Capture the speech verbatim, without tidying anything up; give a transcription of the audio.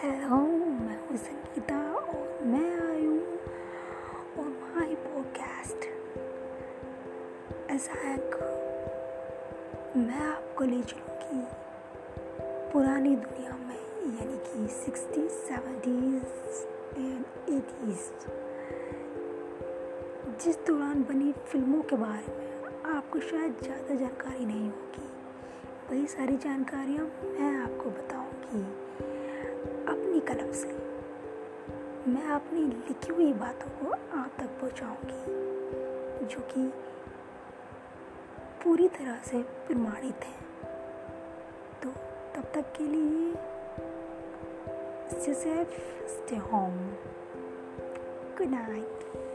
Hello, मैं हूँ संगीता और मैं आई हूँ और माई पॉडकास्ट एज़ैक। मैं आपको ले चलूँगी पुरानी दुनिया में, यानी कि सिक्सटीज सेवेंटीज़ एंड एटीज़, जिस दौरान बनी फिल्मों के बारे में आपको शायद ज़्यादा जानकारी नहीं होगी। वही सारी जानकारियाँ मैं आपको बताऊँगी अपनी कलम से। मैं अपनी लिखी हुई बातों को आप तक पहुँचाऊँगी, जो कि पूरी तरह से प्रमाणित है। तो तब तक के लिए stay safe, stay home, good night.